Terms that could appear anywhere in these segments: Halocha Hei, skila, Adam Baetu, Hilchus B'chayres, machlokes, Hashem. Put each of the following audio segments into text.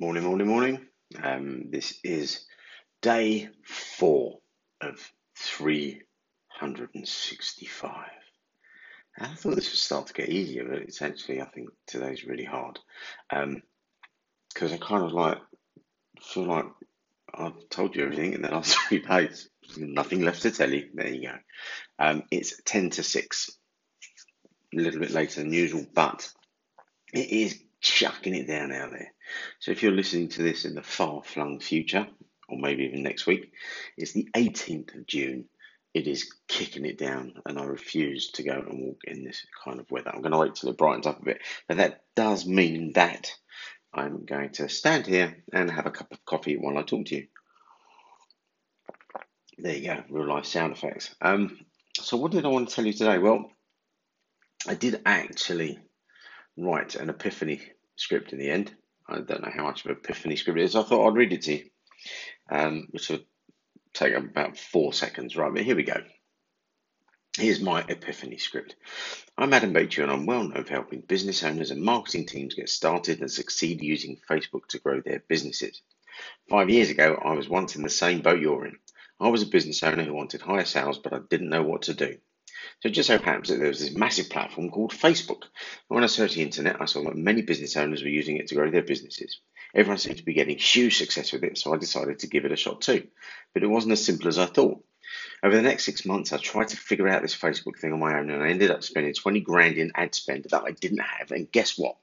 Morning. This is day 4 of 365. I thought this would start to get easier, but it's actually, I think today's really hard. Because I kind of feel like I've told you everything in the last 3 days. Nothing left to tell you. There you go. It's 10 to 6. A little bit later than usual, but it is chucking it down out there. So if you're listening to this in the far-flung future, or maybe even next week, it's the 18th of June. It is kicking it down, and I refuse to go and walk in this kind of weather. I'm going to wait till it brightens up a bit, but that does mean that I'm going to stand here and have a cup of coffee while I talk to you. There you go, real-life sound effects. So what did I want to tell you today? Well, I did actually write an epiphany script in the end. I don't know how much of an epiphany script it is. I thought I'd read it to you, which will take about 4 seconds. Right, but here we go. Here's my epiphany script. I'm Adam Baetu, and I'm well known for helping business owners and marketing teams get started and succeed using Facebook to grow their businesses. 5 years ago, I was once in the same boat you're in. I was a business owner who wanted higher sales, but I didn't know what to do. So it just so happens that there was this massive platform called Facebook. And when I searched the internet, I saw that many business owners were using it to grow their businesses. Everyone seemed to be getting huge success with it, so I decided to give it a shot too. But it wasn't as simple as I thought. Over the next 6 months, I tried to figure out this Facebook thing on my own, and I ended up spending 20 grand in ad spend that I didn't have. And guess what?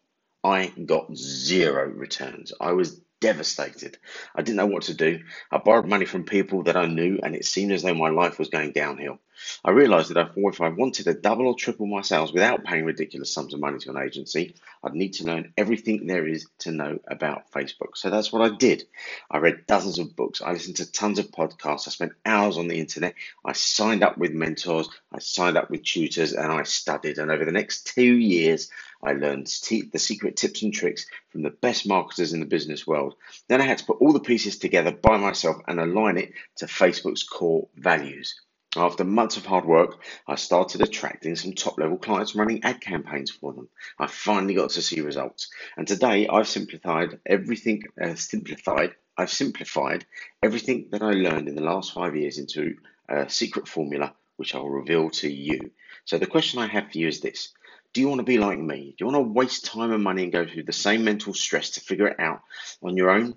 I got 0 returns. I was devastated. I didn't know what to do. I borrowed money from people that I knew, and it seemed as though my life was going downhill. I realized that if I wanted to double or triple my sales without paying ridiculous sums of money to an agency, I'd need to learn everything there is to know about Facebook. So that's what I did. I read dozens of books. I listened to tons of podcasts. I spent hours on the internet. I signed up with mentors. I signed up with tutors, and I studied. And over the next 2 years, I learned the secret tips and tricks from the best marketers in the business world. Then I had to put all the pieces together by myself and align it to Facebook's core values. After months of hard work, I started attracting some top-level clients running ad campaigns for them. I finally got to see results. And today, I've simplified everything that I learned in the last 5 years into a secret formula, which I will reveal to you. So the question I have for you is this. Do you want to be like me? Do you want to waste time and money and go through the same mental stress to figure it out on your own?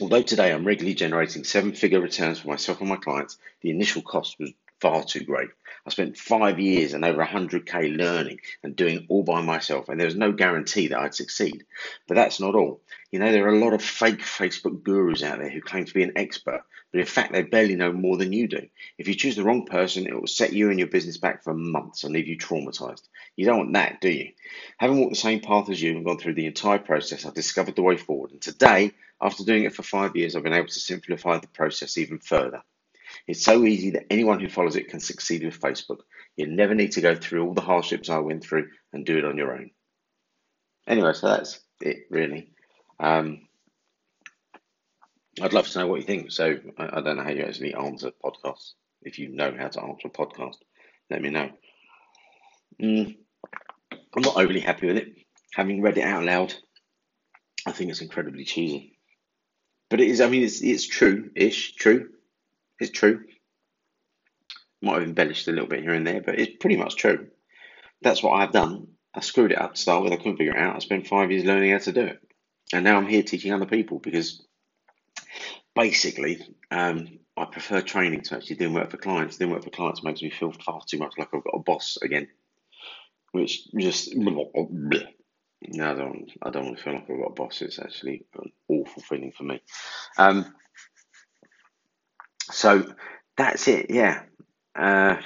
Although today I'm regularly generating 7-figure returns for myself and my clients, the initial cost was far too great. I spent 5 years and over 100K learning and doing all by myself, and there was no guarantee that I'd succeed. But that's not all. You know, there are a lot of fake Facebook gurus out there who claim to be an expert, but in fact, they barely know more than you do. If you choose the wrong person, it will set you and your business back for months and leave you traumatized. You don't want that, do you? Having walked the same path as you and gone through the entire process, I've discovered the way forward. And today, after doing it for 5 years, I've been able to simplify the process even further. It's so easy that anyone who follows it can succeed with Facebook. You never need to go through all the hardships I went through and do it on your own. Anyway, so that's it, really. I'd love to know what you think. So I don't know how you actually answer podcasts. If you know how to answer a podcast, let me know. I'm not overly happy with it. Having read it out loud, I think it's incredibly cheesy. But it is, I mean, it's true-ish, true. It's true. Might have embellished a little bit here and there, but it's pretty much true. That's what I've done. I screwed it up to start with. I couldn't figure it out. I spent 5 years learning how to do it. And now I'm here teaching other people because basically I prefer training to actually doing work for clients. Doing work for clients makes me feel far too much like I've got a boss again, which just... No, I don't want to feel like I've got a boss. It's actually an awful feeling for me. So that's it, yeah. I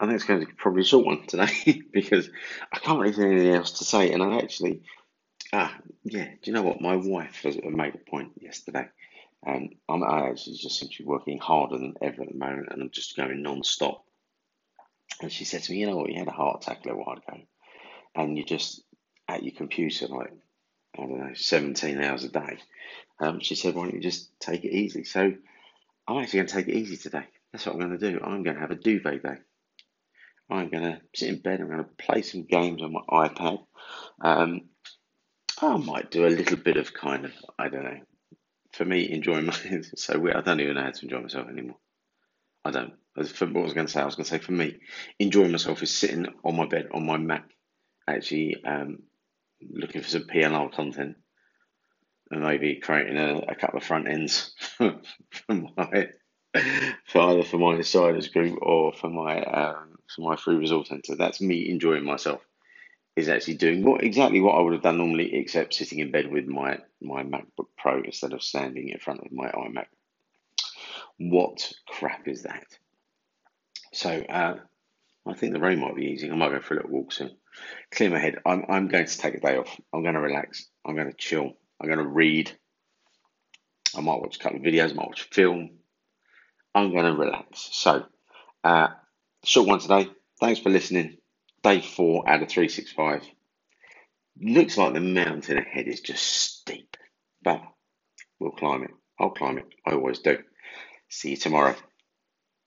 think it's going to be probably a short one today because I can't really think of anything else to say. And I actually, do you know what? My wife has made a point yesterday. I actually just seem to be working harder than ever at the moment, and I'm just going non-stop. And she said to me, you know what? You had a heart attack a little while ago, and you're just at your computer like, I don't know, 17 hours a day. She said, why don't you just take it easy? So I'm actually going to take it easy today. That's what I'm going to do. I'm going to have a duvet day. I'm going to sit in bed. I'm going to play some games on my iPad. I might do a little bit of kind of, I don't know. For me, enjoying myself is so weird. I don't even know how to enjoy myself anymore. I don't. I was going to say, for me, enjoying myself is sitting on my bed, on my Mac, actually looking for some PLR content and maybe creating a couple of front ends for my insiders group or for my free resource centre. That's me enjoying myself. Is actually doing exactly what I would have done normally, except sitting in bed with my MacBook Pro instead of standing in front of my iMac. What crap is that? So I think the rain might be easy. I might go for a little walk soon. Clear my head. I'm going to take a day off. I'm going to relax. I'm going to chill. I'm going to read. I might watch a couple of videos. I might watch a film. I'm going to relax. So short one today. Thanks for listening. Day 4 out of 365. Looks like the mountain ahead is just steep, but we'll climb it. I'll climb it. I always do. See you tomorrow.